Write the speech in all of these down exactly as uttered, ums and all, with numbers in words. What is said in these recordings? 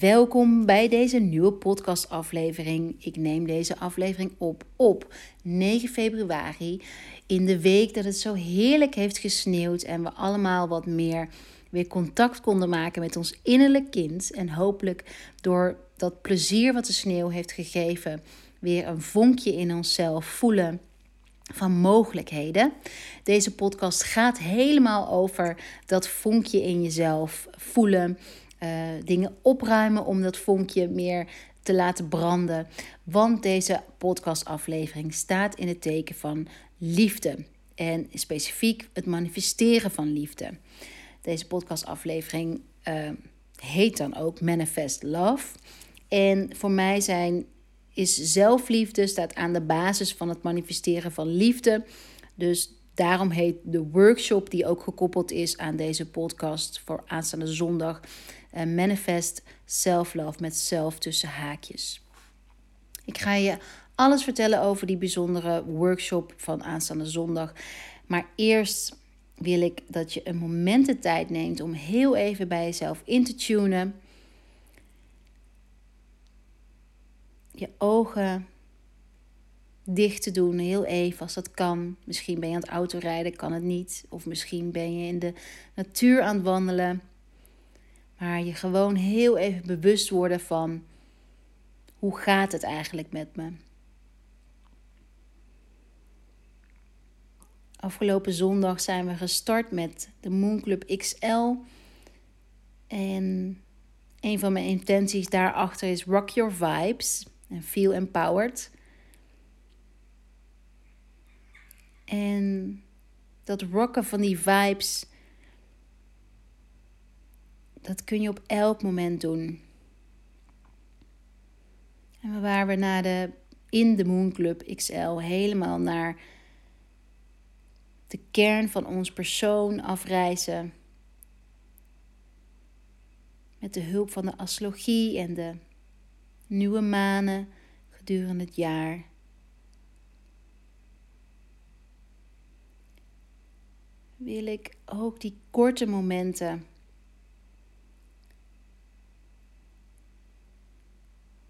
Welkom bij deze nieuwe podcastaflevering. Ik neem deze aflevering op op negen februari. In de week dat het zo heerlijk heeft gesneeuwd en we allemaal wat meer weer contact konden maken met ons innerlijk kind. En hopelijk door dat plezier wat de sneeuw heeft gegeven weer een vonkje in onszelf voelen van mogelijkheden. Deze podcast gaat helemaal over dat vonkje in jezelf voelen. Uh, dingen opruimen om dat vonkje meer te laten branden. Want deze podcastaflevering staat in het teken van liefde. En specifiek het manifesteren van liefde. Deze podcastaflevering uh, heet dan ook Manifest Love. En voor mij zijn, is zelfliefde staat aan de basis van het manifesteren van liefde. Dus daarom heet de workshop die ook gekoppeld is aan deze podcast voor aanstaande zondag Uh, Manifest Selflove met self tussen haakjes. Ik ga je alles vertellen over die bijzondere workshop van aanstaande zondag. Maar eerst wil ik dat je een moment de tijd neemt om heel even bij jezelf in te tunen. Je ogen dicht te doen, heel even als dat kan. Misschien ben je aan het autorijden, kan het niet. Of misschien ben je in de natuur aan het wandelen. Maar je gewoon heel even bewust worden van, hoe gaat het eigenlijk met me? Afgelopen zondag zijn we gestart met de Moonclub X L. En een van mijn intenties daarachter is rock your vibes en feel empowered. En dat rocken van die vibes, dat kun je op elk moment doen. En waar we na de, in de Moonclub X L helemaal naar de kern van ons persoon afreizen. Met de hulp van de astrologie en de nieuwe manen gedurende het jaar. Wil ik ook die korte momenten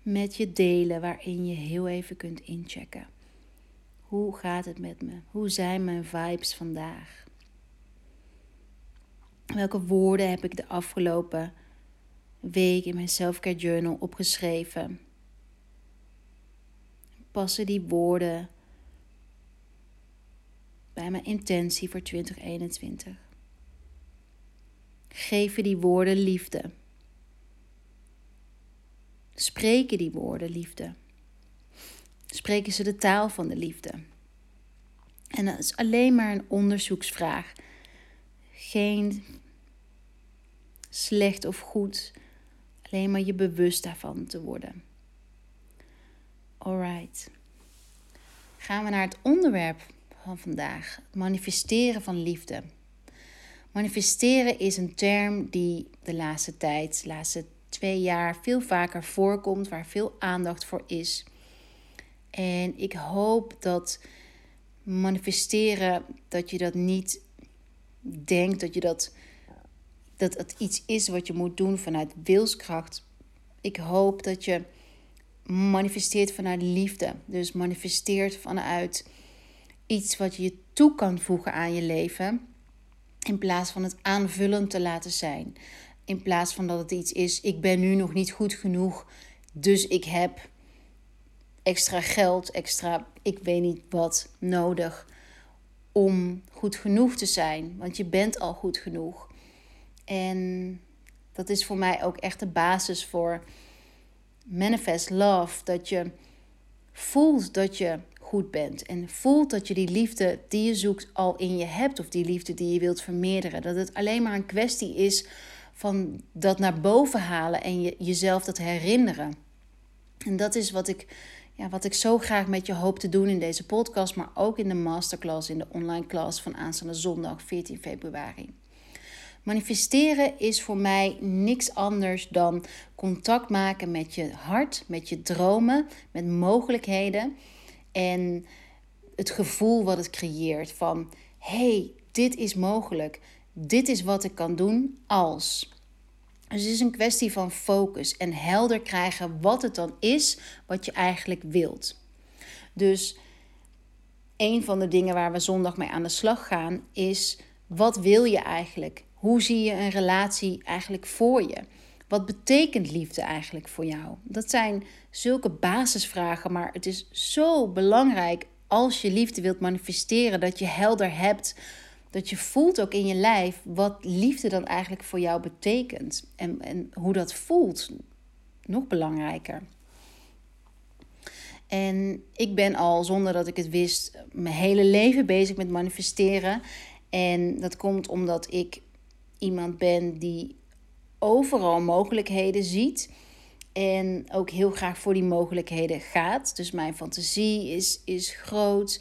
met je delen waarin je heel even kunt inchecken. Hoe gaat het met me? Hoe zijn mijn vibes vandaag? Welke woorden heb ik de afgelopen week in mijn selfcare journal opgeschreven? Passen die woorden bij mijn intentie voor twintig eenentwintig? Geven die woorden liefde? Spreken die woorden liefde? Spreken ze de taal van de liefde? En dat is alleen maar een onderzoeksvraag. Geen slecht of goed. Alleen maar je bewust daarvan te worden. Alright. Gaan we naar het onderwerp van vandaag. Het manifesteren van liefde. Manifesteren is een term die de laatste tijd, de laatste twee jaar veel vaker voorkomt, waar veel aandacht voor is. En ik hoop dat manifesteren, dat je dat niet denkt, dat je dat, dat het iets is wat je moet doen vanuit wilskracht. Ik hoop dat je manifesteert vanuit liefde. Dus manifesteert vanuit iets wat je toe kan voegen aan je leven, in plaats van het aanvullend te laten zijn. In plaats van dat het iets is, ik ben nu nog niet goed genoeg, dus ik heb extra geld, extra ik weet niet wat nodig om goed genoeg te zijn. Want je bent al goed genoeg. En dat is voor mij ook echt de basis voor Manifest Love. Dat je voelt dat je goed bent en voelt dat je die liefde die je zoekt al in je hebt, of die liefde die je wilt vermeerderen. Dat het alleen maar een kwestie is van dat naar boven halen en je, jezelf dat herinneren. En dat is wat ik, ja, wat ik zo graag met je hoop te doen in deze podcast, maar ook in de masterclass, in de online class van aanstaande zondag veertien februari. Manifesteren is voor mij niks anders dan contact maken met je hart, met je dromen, met mogelijkheden en het gevoel wat het creëert van, hé, hey, dit is mogelijk. Dit is wat ik kan doen als. Dus het is een kwestie van focus en helder krijgen wat het dan is wat je eigenlijk wilt. Dus een van de dingen waar we zondag mee aan de slag gaan is: wat wil je eigenlijk? Hoe zie je een relatie eigenlijk voor je? Wat betekent liefde eigenlijk voor jou? Dat zijn zulke basisvragen, maar het is zo belangrijk als je liefde wilt manifesteren, dat je helder hebt, dat je voelt ook in je lijf wat liefde dan eigenlijk voor jou betekent. En, en hoe dat voelt, nog belangrijker. En ik ben al, zonder dat ik het wist, mijn hele leven bezig met manifesteren. En dat komt omdat ik iemand ben die overal mogelijkheden ziet en ook heel graag voor die mogelijkheden gaat. Dus mijn fantasie is, is groot.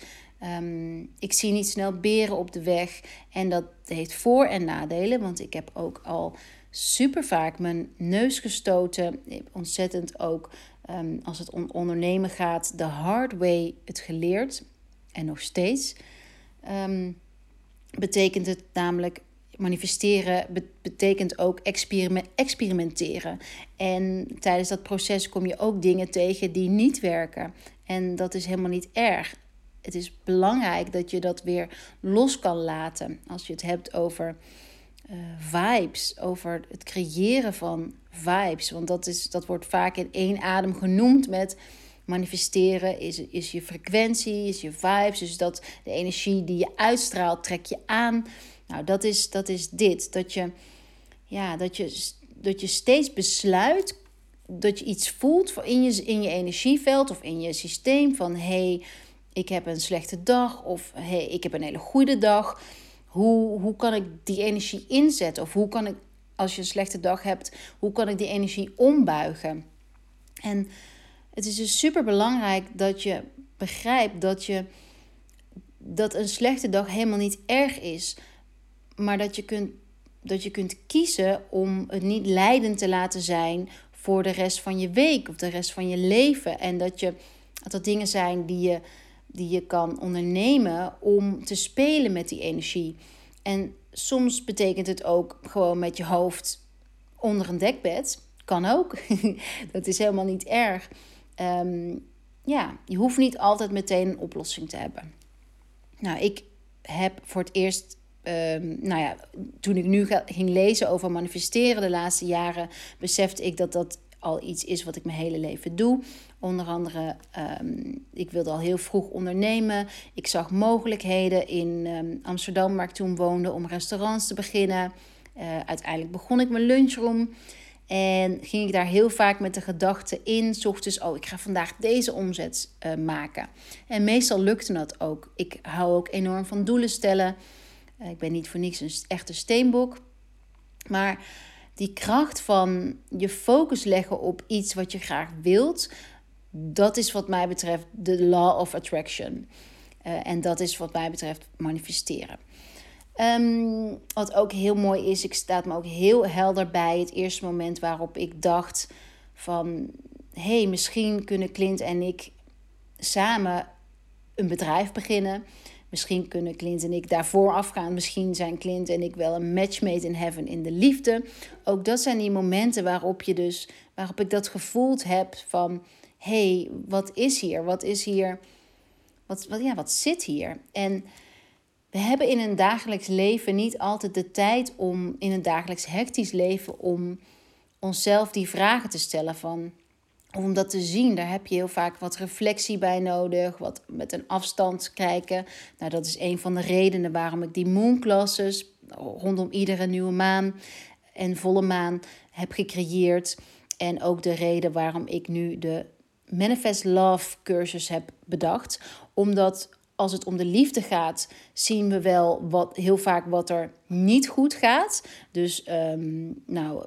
Um, ik zie niet snel beren op de weg. En dat heeft voor- en nadelen, want ik heb ook al super vaak mijn neus gestoten. Ik heb ontzettend ook, um, als het om ondernemen gaat, de hard way het geleerd. En nog steeds. Um, betekent het namelijk... Manifesteren betekent ook experimenteren. En tijdens dat proces kom je ook dingen tegen die niet werken. En dat is helemaal niet erg. Het is belangrijk dat je dat weer los kan laten. Als je het hebt over uh, vibes, over het creëren van vibes. Want dat, is, dat wordt vaak in één adem genoemd met... Manifesteren is, is je frequentie, is je vibes. Dus dat de energie die je uitstraalt, trek je aan... Nou, dat is, dat is dit. Dat je, ja, dat je, dat je steeds besluit dat je iets voelt in je, in je energieveld of in je systeem. Van, hey, ik heb een slechte dag of hey, ik heb een hele goede dag. Hoe, hoe kan ik die energie inzetten? Of hoe kan ik, als je een slechte dag hebt, hoe kan ik die energie ombuigen? En het is dus superbelangrijk dat je begrijpt dat, je, dat een slechte dag helemaal niet erg is... Maar dat je kunt, dat je kunt kiezen om het niet leidend te laten zijn voor de rest van je week of de rest van je leven. En dat, je, dat dat dingen zijn die je, die je kan ondernemen om te spelen met die energie. En soms betekent het ook gewoon met je hoofd onder een dekbed. Kan ook. Dat is helemaal niet erg. Um, ja, je hoeft niet altijd meteen een oplossing te hebben. Nou, ik heb voor het eerst... Um, nou ja, toen ik nu ga, ging lezen over manifesteren de laatste jaren... besefte ik dat dat al iets is wat ik mijn hele leven doe. Onder andere, um, ik wilde al heel vroeg ondernemen. Ik zag mogelijkheden in um, Amsterdam, waar ik toen woonde... om restaurants te beginnen. Uh, uiteindelijk begon ik mijn lunchroom. En ging ik daar heel vaak met de gedachte in... 's ochtends, oh, ik ga vandaag deze omzet uh, maken. En meestal lukte dat ook. Ik hou ook enorm van doelen stellen... Ik ben niet voor niks een echte steenbok. Maar die kracht van je focus leggen op iets wat je graag wilt... dat is wat mij betreft de law of attraction. Uh, en dat is wat mij betreft manifesteren. Um, wat ook heel mooi is, ik sta me ook heel helder bij... het eerste moment waarop ik dacht van... hé, hey, misschien kunnen Clint en ik samen een bedrijf beginnen... Misschien kunnen Clint en ik daarvoor afgaan. Misschien zijn Clint en ik wel een match made in heaven in de liefde. Ook dat zijn die momenten waarop je dus, waarop ik dat gevoeld heb van... hé, hey, wat is hier? Wat is hier? Wat, wat, ja, wat zit hier? En we hebben in een dagelijks leven niet altijd de tijd om... in een dagelijks hectisch leven om onszelf die vragen te stellen van... Om dat te zien, daar heb je heel vaak wat reflectie bij nodig. Wat met een afstand kijken. Nou, dat is een van de redenen waarom ik die moonclasses... rondom iedere nieuwe maan en volle maan heb gecreëerd. En ook de reden waarom ik nu de Manifest Love cursus heb bedacht. Omdat als het om de liefde gaat, zien we wel wat, heel vaak wat er niet goed gaat. Dus, um, nou...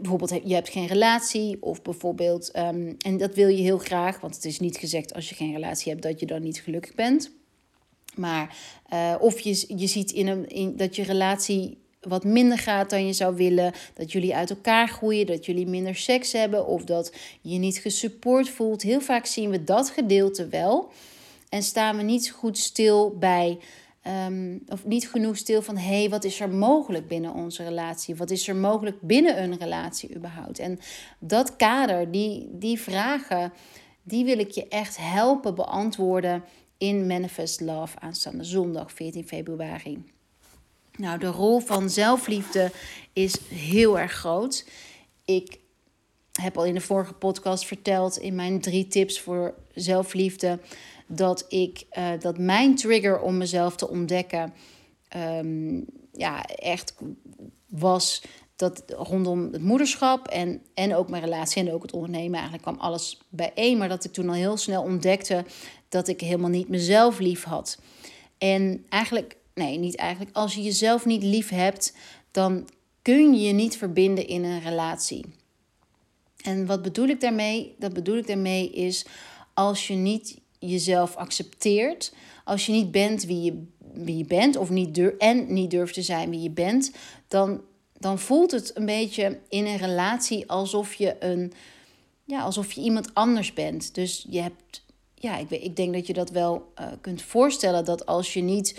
Bijvoorbeeld, je hebt geen relatie of bijvoorbeeld... Um, en dat wil je heel graag, want het is niet gezegd... als je geen relatie hebt, dat je dan niet gelukkig bent. Maar uh, of je, je ziet in een, in, dat je relatie wat minder gaat dan je zou willen... dat jullie uit elkaar groeien, dat jullie minder seks hebben... of dat je niet gesupport voelt. Heel vaak zien we dat gedeelte wel. En staan we niet goed stil bij... Um, of niet genoeg stil van, hé, hey, wat is er mogelijk binnen onze relatie? Wat is er mogelijk binnen een relatie überhaupt? En dat kader, die, die vragen, die wil ik je echt helpen beantwoorden in Manifest Love aanstaande zondag veertien februari. Nou, de rol van zelfliefde is heel erg groot. Ik heb al in de vorige podcast verteld in mijn drie tips voor zelfliefde dat ik uh, dat mijn trigger om mezelf te ontdekken um, ja echt was dat rondom het moederschap en, en ook mijn relatie en ook het ondernemen. Eigenlijk kwam alles bijeen, maar dat ik toen al heel snel ontdekte dat ik helemaal niet mezelf lief had. En eigenlijk, nee, niet eigenlijk. Als je jezelf niet lief hebt, dan kun je je niet verbinden in een relatie. En wat bedoel ik daarmee? Dat bedoel ik daarmee is als je niet jezelf accepteert, als je niet bent wie je, wie je bent of niet durf, en niet durft te zijn wie je bent, dan, dan voelt het een beetje in een relatie alsof je een, ja, alsof je iemand anders bent. Dus je hebt, ja, ik, weet, ik denk dat je dat wel uh, kunt voorstellen dat als je niet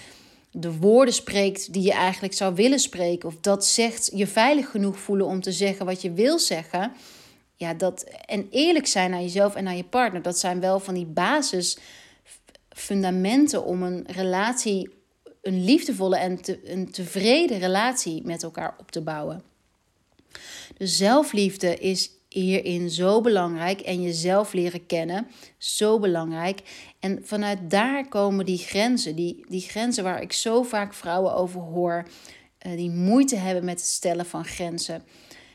de woorden spreekt die je eigenlijk zou willen spreken of dat zegt je veilig genoeg voelen om te zeggen wat je wil zeggen. Ja, dat, en eerlijk zijn naar jezelf en naar je partner. Dat zijn wel van die basisfundamenten om een relatie, een liefdevolle en te, een tevreden relatie met elkaar op te bouwen. Dus zelfliefde is hierin zo belangrijk. En jezelf leren kennen, zo belangrijk. En vanuit daar komen die grenzen. Die, die grenzen waar ik zo vaak vrouwen over hoor. Die moeite hebben met het stellen van grenzen.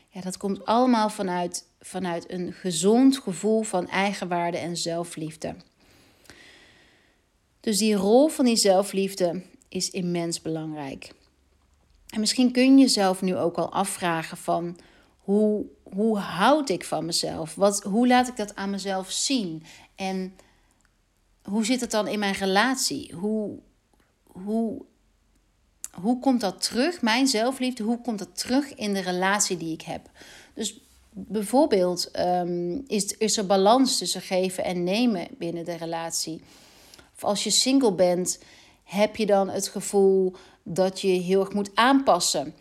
Ja, dat komt allemaal vanuit... vanuit een gezond gevoel van eigenwaarde en zelfliefde. Dus die rol van die zelfliefde is immens belangrijk. En misschien kun je jezelf nu ook al afvragen van... hoe, hoe houd ik van mezelf? Wat, hoe laat ik dat aan mezelf zien? En hoe zit het dan in mijn relatie? Hoe, hoe, hoe komt dat terug, mijn zelfliefde? Hoe komt dat terug in de relatie die ik heb? Dus... Bijvoorbeeld um, is, is er balans tussen geven en nemen binnen de relatie. Of als je single bent, heb je dan het gevoel dat je heel erg moet aanpassen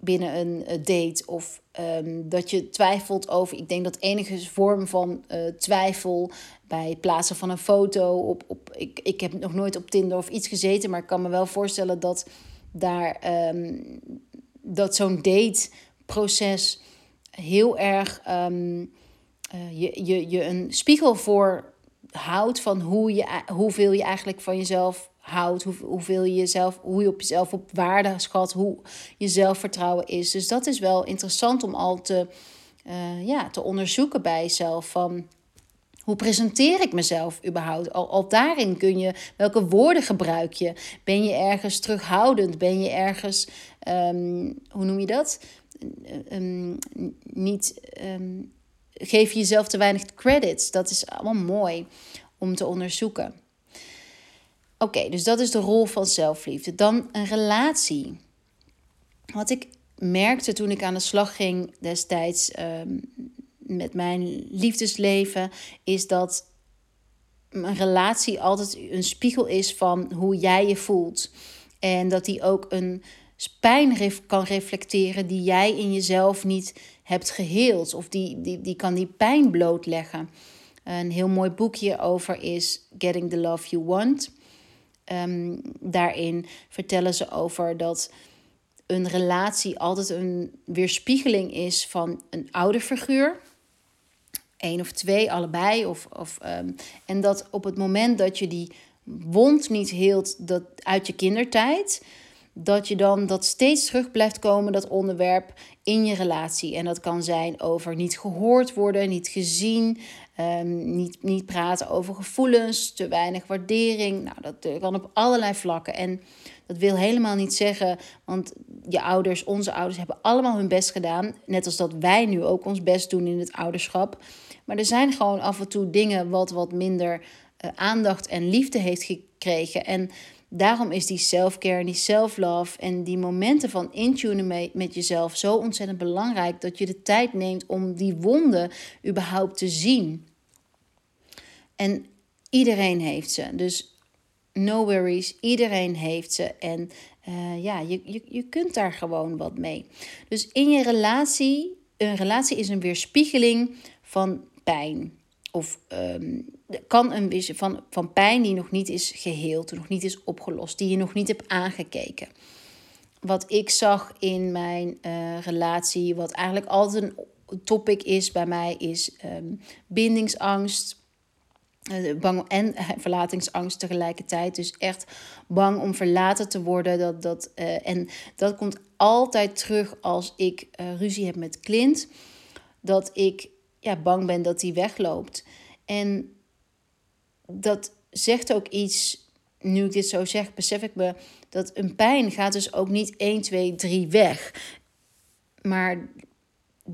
binnen een date. Of um, dat je twijfelt over, ik denk dat enige vorm van uh, twijfel bij het plaatsen van een foto. Op, op, ik, ik heb nog nooit op Tinder of iets gezeten, maar ik kan me wel voorstellen dat, daar, um, dat zo'n dateproces... heel erg um, uh, je, je, je een spiegel voor houdt van hoe je, hoeveel je eigenlijk van jezelf houdt, hoe, hoeveel je jezelf, hoe je op jezelf op waarde schat, hoe je zelfvertrouwen is. Dus dat is wel interessant om al te, uh, ja, te onderzoeken bij jezelf van hoe presenteer ik mezelf überhaupt? Al, al daarin kun je, welke woorden gebruik je? Ben je ergens terughoudend? Ben je ergens, um, hoe noem je dat? Um, niet, um, geef je jezelf te weinig credits. Dat is allemaal mooi om te onderzoeken. Oké, okay, dus dat is de rol van zelfliefde. Dan een relatie. Wat ik merkte toen ik aan de slag ging destijds um, met mijn liefdesleven... is dat een relatie altijd een spiegel is van hoe jij je voelt. En dat die ook een... pijn kan reflecteren die jij in jezelf niet hebt geheeld. Of die, die, die kan die pijn blootleggen. Een heel mooi boek hierover is Getting the Love You Want. Um, daarin vertellen ze over dat een relatie altijd een weerspiegeling is van een ouderfiguur. Eén of twee, allebei. Of, of, um, en dat op het moment dat je die wond niet heelt dat uit je kindertijd... dat je dan dat steeds terug blijft komen, dat onderwerp, in je relatie. En dat kan zijn over niet gehoord worden, niet gezien, um, niet, niet praten over gevoelens, te weinig waardering. Nou, dat kan op allerlei vlakken. En dat wil helemaal niet zeggen, want je ouders, onze ouders, hebben allemaal hun best gedaan. Net als dat wij nu ook ons best doen in het ouderschap. Maar er zijn gewoon af en toe dingen wat wat minder uh, aandacht en liefde heeft gekregen. En... daarom is die selfcare en die selflove en die momenten van intunen met jezelf zo ontzettend belangrijk dat je de tijd neemt om die wonden überhaupt te zien. En iedereen heeft ze. Dus no worries, iedereen heeft ze en uh, ja, je, je, je kunt daar gewoon wat mee. Dus in je relatie, een relatie is een weerspiegeling van pijn. Of um, kan een van, van pijn die nog niet is geheeld, die nog niet is opgelost, die je nog niet hebt aangekeken. Wat ik zag in mijn uh, relatie, wat eigenlijk altijd een topic is bij mij, is um, bindingsangst. Bang en verlatingsangst tegelijkertijd. Dus echt bang om verlaten te worden. Dat, dat, uh, en dat komt altijd terug als ik uh, ruzie heb met Clint. Dat ik ja, bang ben dat hij wegloopt. En dat zegt ook iets. Nu ik dit zo zeg, besef ik me dat een pijn gaat dus ook niet één, twee, drie weg. Maar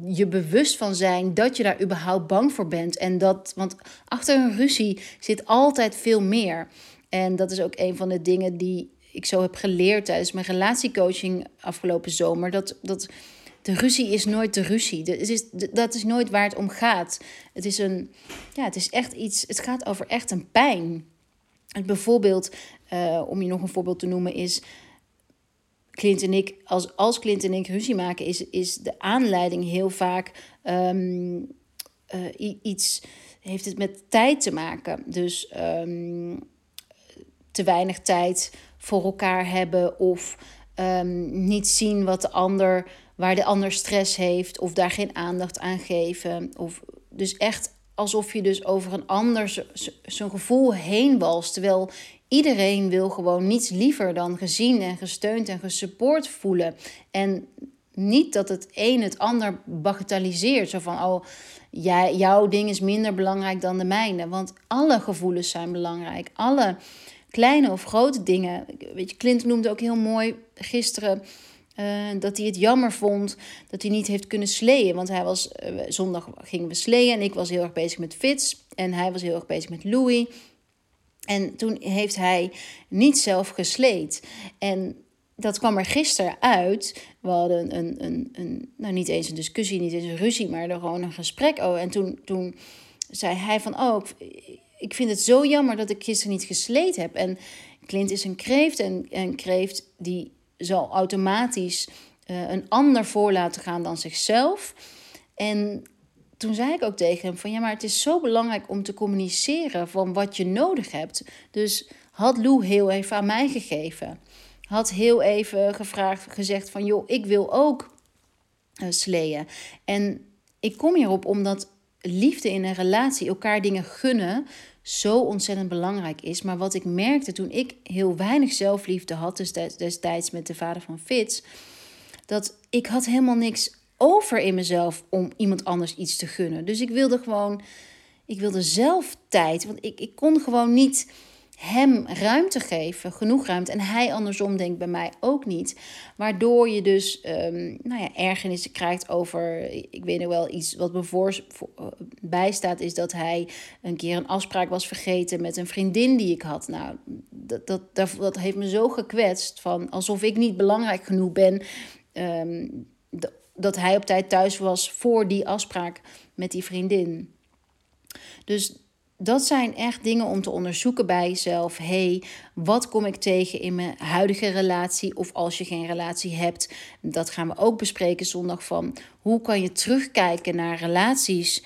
je bewust van zijn dat je daar überhaupt bang voor bent. En dat, want achter een ruzie zit altijd veel meer. En dat is ook een van de dingen die ik zo heb geleerd tijdens mijn relatiecoaching afgelopen zomer. Dat, dat de ruzie is nooit de ruzie. Dat is, dat is nooit waar het om gaat. Het is een, ja, het is echt iets. Het gaat over echt een pijn. En bijvoorbeeld, uh, om je nog een voorbeeld te noemen, is Clint en ik, als, als Clint en ik ruzie maken, is, is de aanleiding heel vaak um, uh, iets, heeft het met tijd te maken. Dus um, te weinig tijd voor elkaar hebben of um, niet zien wat de ander, waar de ander stress heeft of daar geen aandacht aan geven. Of, dus echt alsof je dus over een ander zo'n gevoel heen walst, terwijl iedereen wil gewoon niets liever dan gezien en gesteund en gesupport voelen. En niet dat het een het ander bagatelliseert. Zo van, oh, jij, jouw ding is minder belangrijk dan de mijne. Want alle gevoelens zijn belangrijk. Alle kleine of grote dingen. Weet je, Clint noemde ook heel mooi gisteren uh, dat hij het jammer vond dat hij niet heeft kunnen sleeën. Want hij was uh, zondag gingen we sleeën en ik was heel erg bezig met Fitz. En hij was heel erg bezig met Louis. En toen heeft hij niet zelf gesleed. En dat kwam er gisteren uit. We hadden een, een, een, nou niet eens een discussie, niet eens een ruzie, maar er gewoon een gesprek. Oh, en toen, toen zei hij van, oh, ik vind het zo jammer dat ik gisteren niet gesleed heb. En Clint is een kreeft en een kreeft die zal automatisch uh, een ander voor laten gaan dan zichzelf. En toen zei ik ook tegen hem van, ja, maar het is zo belangrijk om te communiceren van wat je nodig hebt. Dus had Lou heel even aan mij gegeven. Had heel even gevraagd, gezegd van, joh, ik wil ook uh, sleeën. En ik kom hierop omdat liefde in een relatie, elkaar dingen gunnen, zo ontzettend belangrijk is. Maar wat ik merkte toen ik heel weinig zelfliefde had, dus destijds met de vader van Fitz, dat ik had helemaal niks over in mezelf om iemand anders iets te gunnen. Dus ik wilde gewoon, ik wilde zelf tijd. Want ik, ik kon gewoon niet hem ruimte geven, genoeg ruimte. En hij andersom denkt bij mij ook niet. Waardoor je dus um, nou ja, ergernissen krijgt over, ik weet nog wel, iets wat me voor, voor, bijstaat is dat hij een keer een afspraak was vergeten met een vriendin die ik had. Nou, dat, dat, dat, dat heeft me zo gekwetst, van alsof ik niet belangrijk genoeg ben. Um, de, Dat hij op tijd thuis was voor die afspraak met die vriendin. Dus dat zijn echt dingen om te onderzoeken bij jezelf. Hey, wat kom ik tegen in mijn huidige relatie? Of als je geen relatie hebt, dat gaan we ook bespreken zondag. Van hoe kan je terugkijken naar relaties?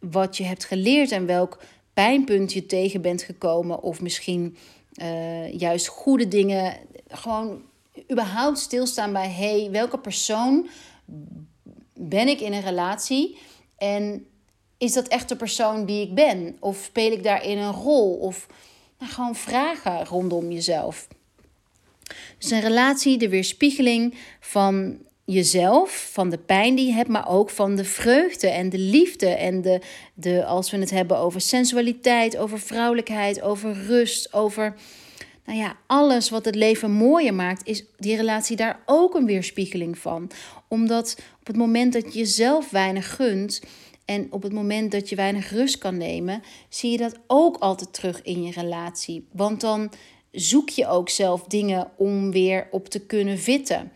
Wat je hebt geleerd en welk pijnpunt je tegen bent gekomen. Of misschien uh, juist goede dingen. Gewoon überhaupt stilstaan bij, hey, welke persoon ben ik in een relatie en is dat echt de persoon die ik ben? Of speel ik daarin een rol? Of nou, gewoon vragen rondom jezelf. Dus een relatie, de weerspiegeling van jezelf, van de pijn die je hebt, maar ook van de vreugde en de liefde. En de, de als we het hebben over sensualiteit, over vrouwelijkheid, over rust, over, nou ja, alles wat het leven mooier maakt, is die relatie daar ook een weerspiegeling van. Omdat op het moment dat je jezelf weinig gunt en op het moment dat je weinig rust kan nemen, zie je dat ook altijd terug in je relatie. Want dan zoek je ook zelf dingen om weer op te kunnen vitten.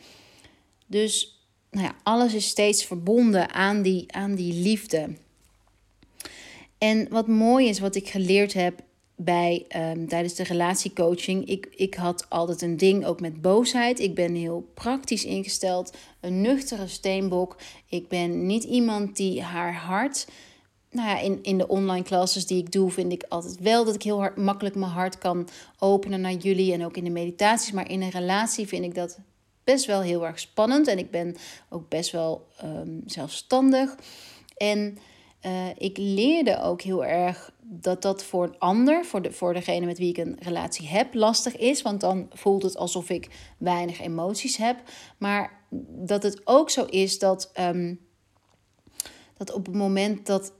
Dus nou ja, alles is steeds verbonden aan die, aan die liefde. En wat mooi is, wat ik geleerd heb bij, um, tijdens de relatiecoaching. Ik, ik had altijd een ding ook met boosheid. Ik ben heel praktisch ingesteld. Een nuchtere steenbok. Ik ben niet iemand die haar hart... Nou ja, in, in de online classes die ik doe, vind ik altijd wel dat ik heel hard, makkelijk mijn hart kan openen naar jullie. En ook in de meditaties. Maar in een relatie vind ik dat best wel heel erg spannend. En ik ben ook best wel um, zelfstandig. En uh, ik leerde ook heel erg dat dat voor een ander, voor, de, voor degene met wie ik een relatie heb, lastig is. Want dan voelt het alsof ik weinig emoties heb. Maar dat het ook zo is dat, um, dat op het moment dat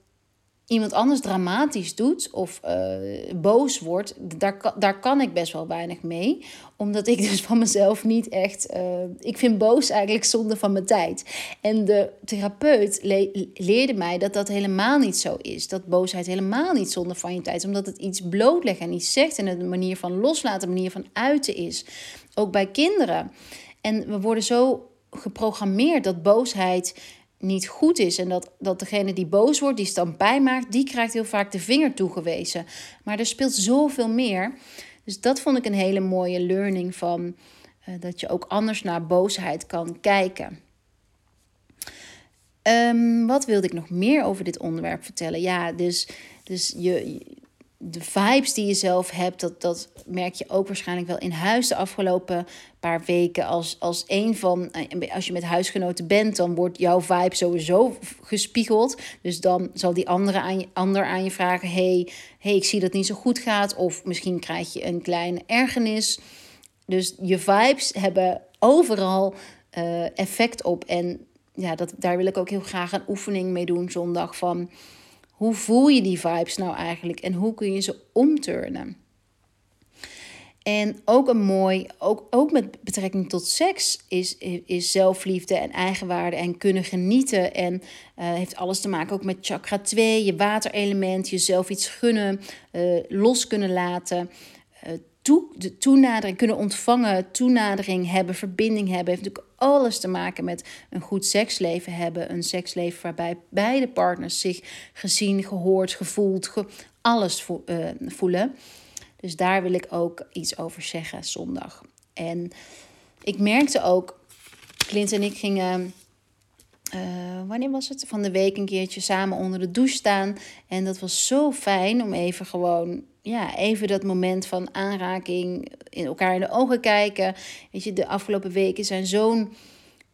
iemand anders dramatisch doet of uh, boos wordt, daar, daar kan ik best wel weinig mee. Omdat ik dus van mezelf niet echt... Uh, ik vind boos eigenlijk zonde van mijn tijd. En de therapeut le- leerde mij dat dat helemaal niet zo is. Dat boosheid helemaal niet zonde van je tijd is. Omdat het iets blootlegt en iets zegt en een manier van loslaten, een manier van uiten is. Ook bij kinderen. En we worden zo geprogrammeerd dat boosheid niet goed is. En dat, dat degene die boos wordt, die stampij maakt, die krijgt heel vaak de vinger toegewezen. Maar er speelt zoveel meer. Dus dat vond ik een hele mooie learning van uh, dat je ook anders naar boosheid kan kijken. Um, wat wilde ik nog meer over dit onderwerp vertellen? Ja, dus, dus je, de vibes die je zelf hebt, dat, dat merk je ook waarschijnlijk wel in huis de afgelopen paar weken. Als, als een van, als je met huisgenoten bent, dan wordt jouw vibe sowieso gespiegeld. Dus dan zal die andere aan je, ander aan je vragen: hey, hey, ik zie dat het niet zo goed gaat. Of misschien krijg je een kleine ergernis. Dus je vibes hebben overal uh, effect op. En ja, dat, daar wil ik ook heel graag een oefening mee doen zondag van: hoe voel je die vibes nou eigenlijk en hoe kun je ze omturnen? En ook een mooi, ook, ook met betrekking tot seks, is, is zelfliefde en eigenwaarde en kunnen genieten. En uh, heeft alles te maken ook met chakra twee, je waterelement, jezelf iets gunnen, uh, los kunnen laten, uh, toe, de toenadering kunnen ontvangen, toenadering hebben, verbinding hebben. Heeft natuurlijk alles te maken met een goed seksleven hebben. Een seksleven waarbij beide partners zich gezien, gehoord, gevoeld, ge- alles vo- uh, voelen. Dus daar wil ik ook iets over zeggen zondag. En ik merkte ook, Clint en ik gingen, uh, wanneer was het? Van de week een keertje samen onder de douche staan. En dat was zo fijn om even gewoon, ja, even dat moment van aanraking, in elkaar in de ogen kijken. Weet je, de afgelopen weken zijn zo'n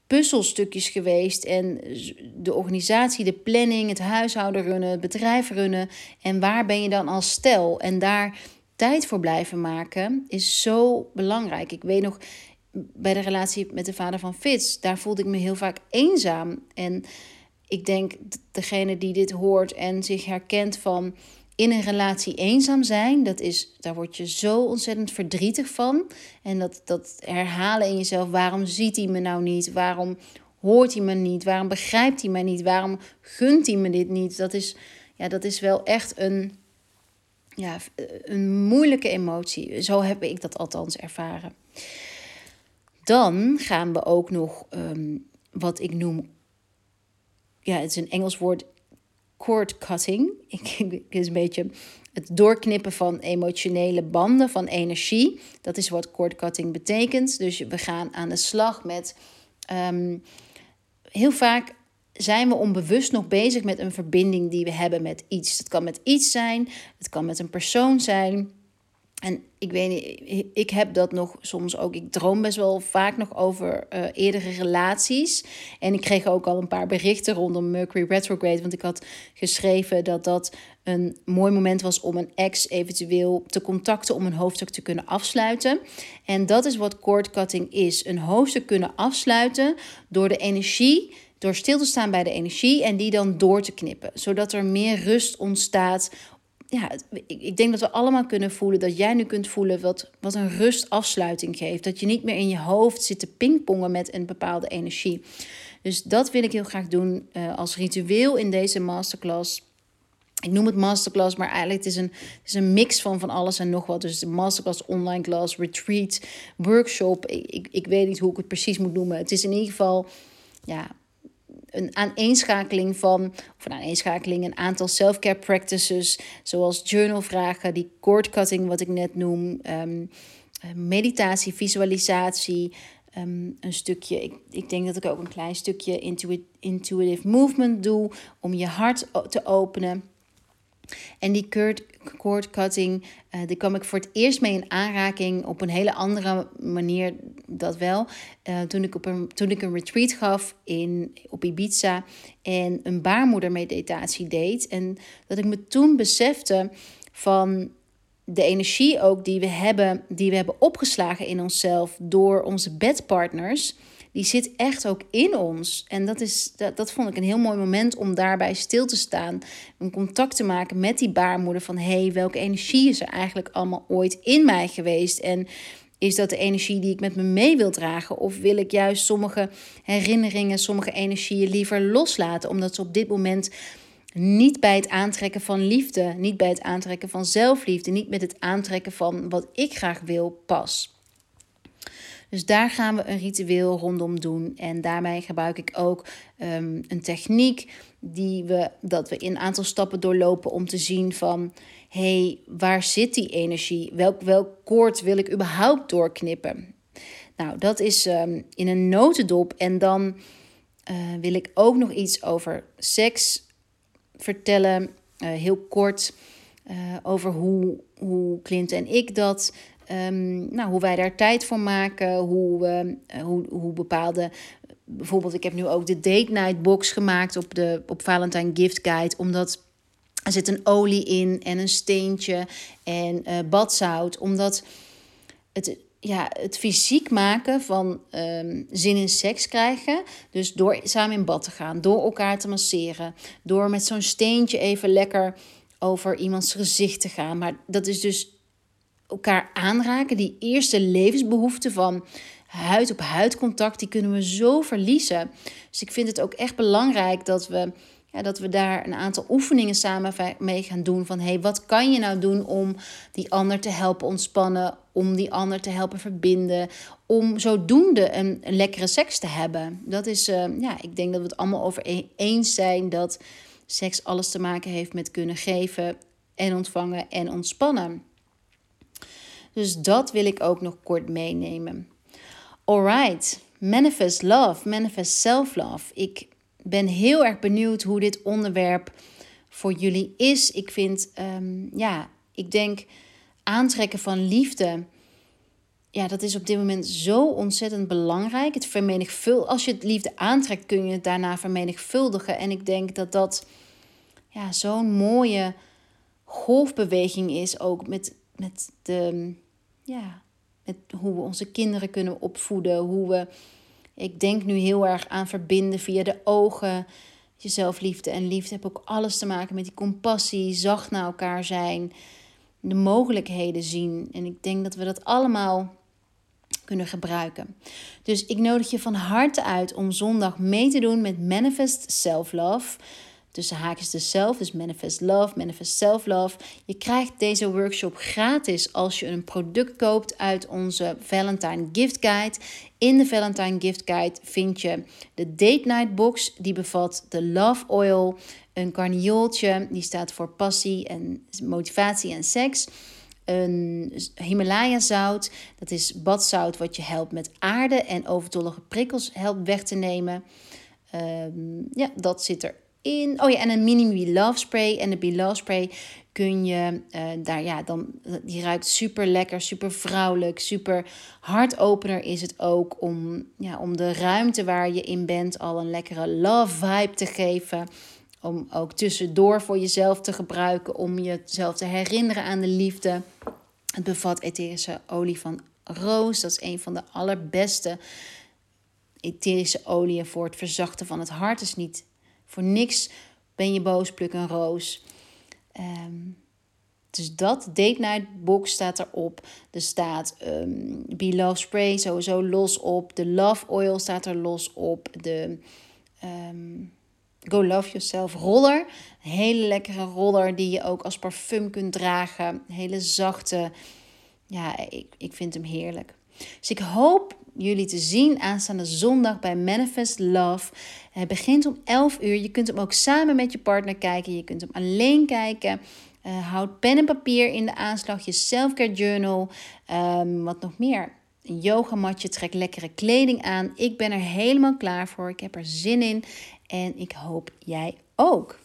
puzzelstukjes geweest. En de organisatie, de planning, het huishouden runnen, het bedrijf runnen. En waar ben je dan als stel? En daar tijd voor blijven maken is zo belangrijk. Ik weet nog, bij de relatie met de vader van Fitz, daar voelde ik me heel vaak eenzaam. En ik denk, degene die dit hoort en zich herkent van in een relatie eenzaam zijn, dat is, daar word je zo ontzettend verdrietig van. En dat, dat herhalen in jezelf: waarom ziet hij me nou niet? Waarom hoort hij me niet? Waarom begrijpt hij mij niet? Waarom gunt hij me dit niet? Dat is, ja, dat is wel echt een... ja, een moeilijke emotie. Zo heb ik dat althans ervaren. Dan gaan we ook nog um, wat ik noem... ja, het is een Engels woord, cord cutting. Het is een beetje het doorknippen van emotionele banden, van energie. Dat is wat cord cutting betekent. Dus we gaan aan de slag met... Um, heel vaak zijn we onbewust nog bezig met een verbinding die we hebben met iets. Het kan met iets zijn, het kan met een persoon zijn. En ik weet niet, ik heb dat nog soms ook. Ik droom best wel vaak nog over uh, eerdere relaties. En ik kreeg ook al een paar berichten rondom Mercury Retrograde. Want ik had geschreven dat dat een mooi moment was om een ex eventueel te contacten om een hoofdstuk te kunnen afsluiten. En dat is wat cord cutting is. Een hoofdstuk kunnen afsluiten door de energie... door stil te staan bij de energie en die dan door te knippen. Zodat er meer rust ontstaat. Ja, ik denk dat we allemaal kunnen voelen, dat jij nu kunt voelen wat, wat een rustafsluiting geeft. Dat je niet meer in je hoofd zit te pingpongen met een bepaalde energie. Dus dat wil ik heel graag doen uh, als ritueel in deze masterclass. Ik noem het masterclass, maar eigenlijk het is een, het is een mix van van alles en nog wat. Dus de masterclass, online class, retreat, workshop. Ik, ik, ik weet niet hoe ik het precies moet noemen. Het is in ieder geval... ja, een aaneenschakeling van, of een aaneenschakeling, een aantal self-care practices, zoals journalvragen, die cord cutting wat ik net noem, um, meditatie, visualisatie, um, een stukje, ik, ik denk dat ik ook een klein stukje intuit, intuitive movement doe, om je hart te openen. En die cord cutting, uh, die kwam ik voor het eerst mee in aanraking op een hele andere manier, dat wel. Uh, toen, ik op een, toen ik een retreat gaf in, op Ibiza en een baarmoedermeditatie deed. En dat ik me toen besefte van de energie ook die we hebben, die we hebben opgeslagen in onszelf door onze bedpartners. Die zit echt ook in ons. En dat, is, dat, dat vond ik een heel mooi moment om daarbij stil te staan. Om contact te maken met die baarmoeder. Van hé, hey, welke energie is er eigenlijk allemaal ooit in mij geweest? En is dat de energie die ik met me mee wil dragen? Of wil ik juist sommige herinneringen, sommige energieën liever loslaten? Omdat ze op dit moment niet bij het aantrekken van liefde, niet bij het aantrekken van zelfliefde, niet met het aantrekken van wat ik graag wil pas. Dus daar gaan we een ritueel rondom doen. En daarbij gebruik ik ook um, een techniek die we, dat we in een aantal stappen doorlopen om te zien van hé, hey, waar zit die energie? Welk, welk koord wil ik überhaupt doorknippen? Nou, dat is um, in een notendop. En dan uh, wil ik ook nog iets over seks vertellen. Uh, heel kort uh, over hoe, hoe Clint en ik dat... Um, nou, hoe wij daar tijd voor maken, hoe, uh, hoe, hoe bepaalde... Bijvoorbeeld, ik heb nu ook de Date Night Box gemaakt op, de, op Valentine Gift Guide, omdat er zit een olie in en een steentje en uh, badzout. Omdat het, ja, het fysiek maken van um, zin in seks krijgen, dus door samen in bad te gaan, door elkaar te masseren, door met zo'n steentje even lekker over iemands gezicht te gaan. Maar dat is dus elkaar aanraken, die eerste levensbehoefte van huid op huid contact, die kunnen we zo verliezen. Dus ik vind het ook echt belangrijk dat we, ja, dat we daar een aantal oefeningen samen mee gaan doen. Van hey, wat kan je nou doen om die ander te helpen ontspannen, om die ander te helpen verbinden, om zodoende een, een lekkere seks te hebben. Dat is, uh, ja, ik denk dat we het allemaal over eens zijn dat seks alles te maken heeft met kunnen geven en ontvangen en ontspannen. Dus dat wil ik ook nog kort meenemen. Alright, Manifest Love, Manifest Selflove. Ik ben heel erg benieuwd hoe dit onderwerp voor jullie is. Ik vind, um, ja, ik denk aantrekken van liefde. Ja, dat is op dit moment zo ontzettend belangrijk. Het vermenigvuld, als je het liefde aantrekt, kun je het daarna vermenigvuldigen. En ik denk dat dat ja, zo'n mooie golfbeweging is, ook met... Met, de, ja, met hoe we onze kinderen kunnen opvoeden. Hoe we, ik denk nu heel erg aan verbinden via de ogen. Je zelfliefde en liefde hebben ook alles te maken met die compassie. Zacht naar elkaar zijn. De mogelijkheden zien. En ik denk dat we dat allemaal kunnen gebruiken. Dus ik nodig je van harte uit om zondag mee te doen met Manifest Selflove. Tussen haakjes de self, dus Manifest Love, Manifest Selflove. Je krijgt deze workshop gratis als je een product koopt uit onze Valentine Gift Guide. In de Valentine Gift Guide vind je de Date Night Box. Die bevat de Love Oil, een carniooltje. Die staat voor passie en motivatie en seks. Een Himalaya zout. Dat is badzout wat je helpt met aarde en overtollige prikkels helpt weg te nemen. Um, ja, dat zit er. In, oh ja, en een mini Be Love Spray. En de Be Love Spray kun je uh, daar, ja, dan, die ruikt super lekker, super vrouwelijk, super hartopener is het ook. Om, ja, om de ruimte waar je in bent al een lekkere love vibe te geven. Om ook tussendoor voor jezelf te gebruiken, om jezelf te herinneren aan de liefde. Het bevat etherische olie van roos. Dat is een van de allerbeste etherische oliën voor het verzachten van het hart. Is niet voor niks ben je boos, pluk een roos. Um, dus dat, Date Night Box staat erop. Er staat um, Be Love Spray sowieso los op. De Love Oil staat er los op. De um, Go Love Yourself roller. Een hele lekkere roller die je ook als parfum kunt dragen. Hele zachte. Ja, ik, ik vind hem heerlijk. Dus ik hoop jullie te zien aanstaande zondag bij Manifest Love. Het begint om elf uur. Je kunt hem ook samen met je partner kijken. Je kunt hem alleen kijken. Uh, houd pen en papier in de aanslag. Je selfcare journal. Um, wat nog meer? Een yogamatje. Trek lekkere kleding aan. Ik ben er helemaal klaar voor. Ik heb er zin in. En ik hoop jij ook.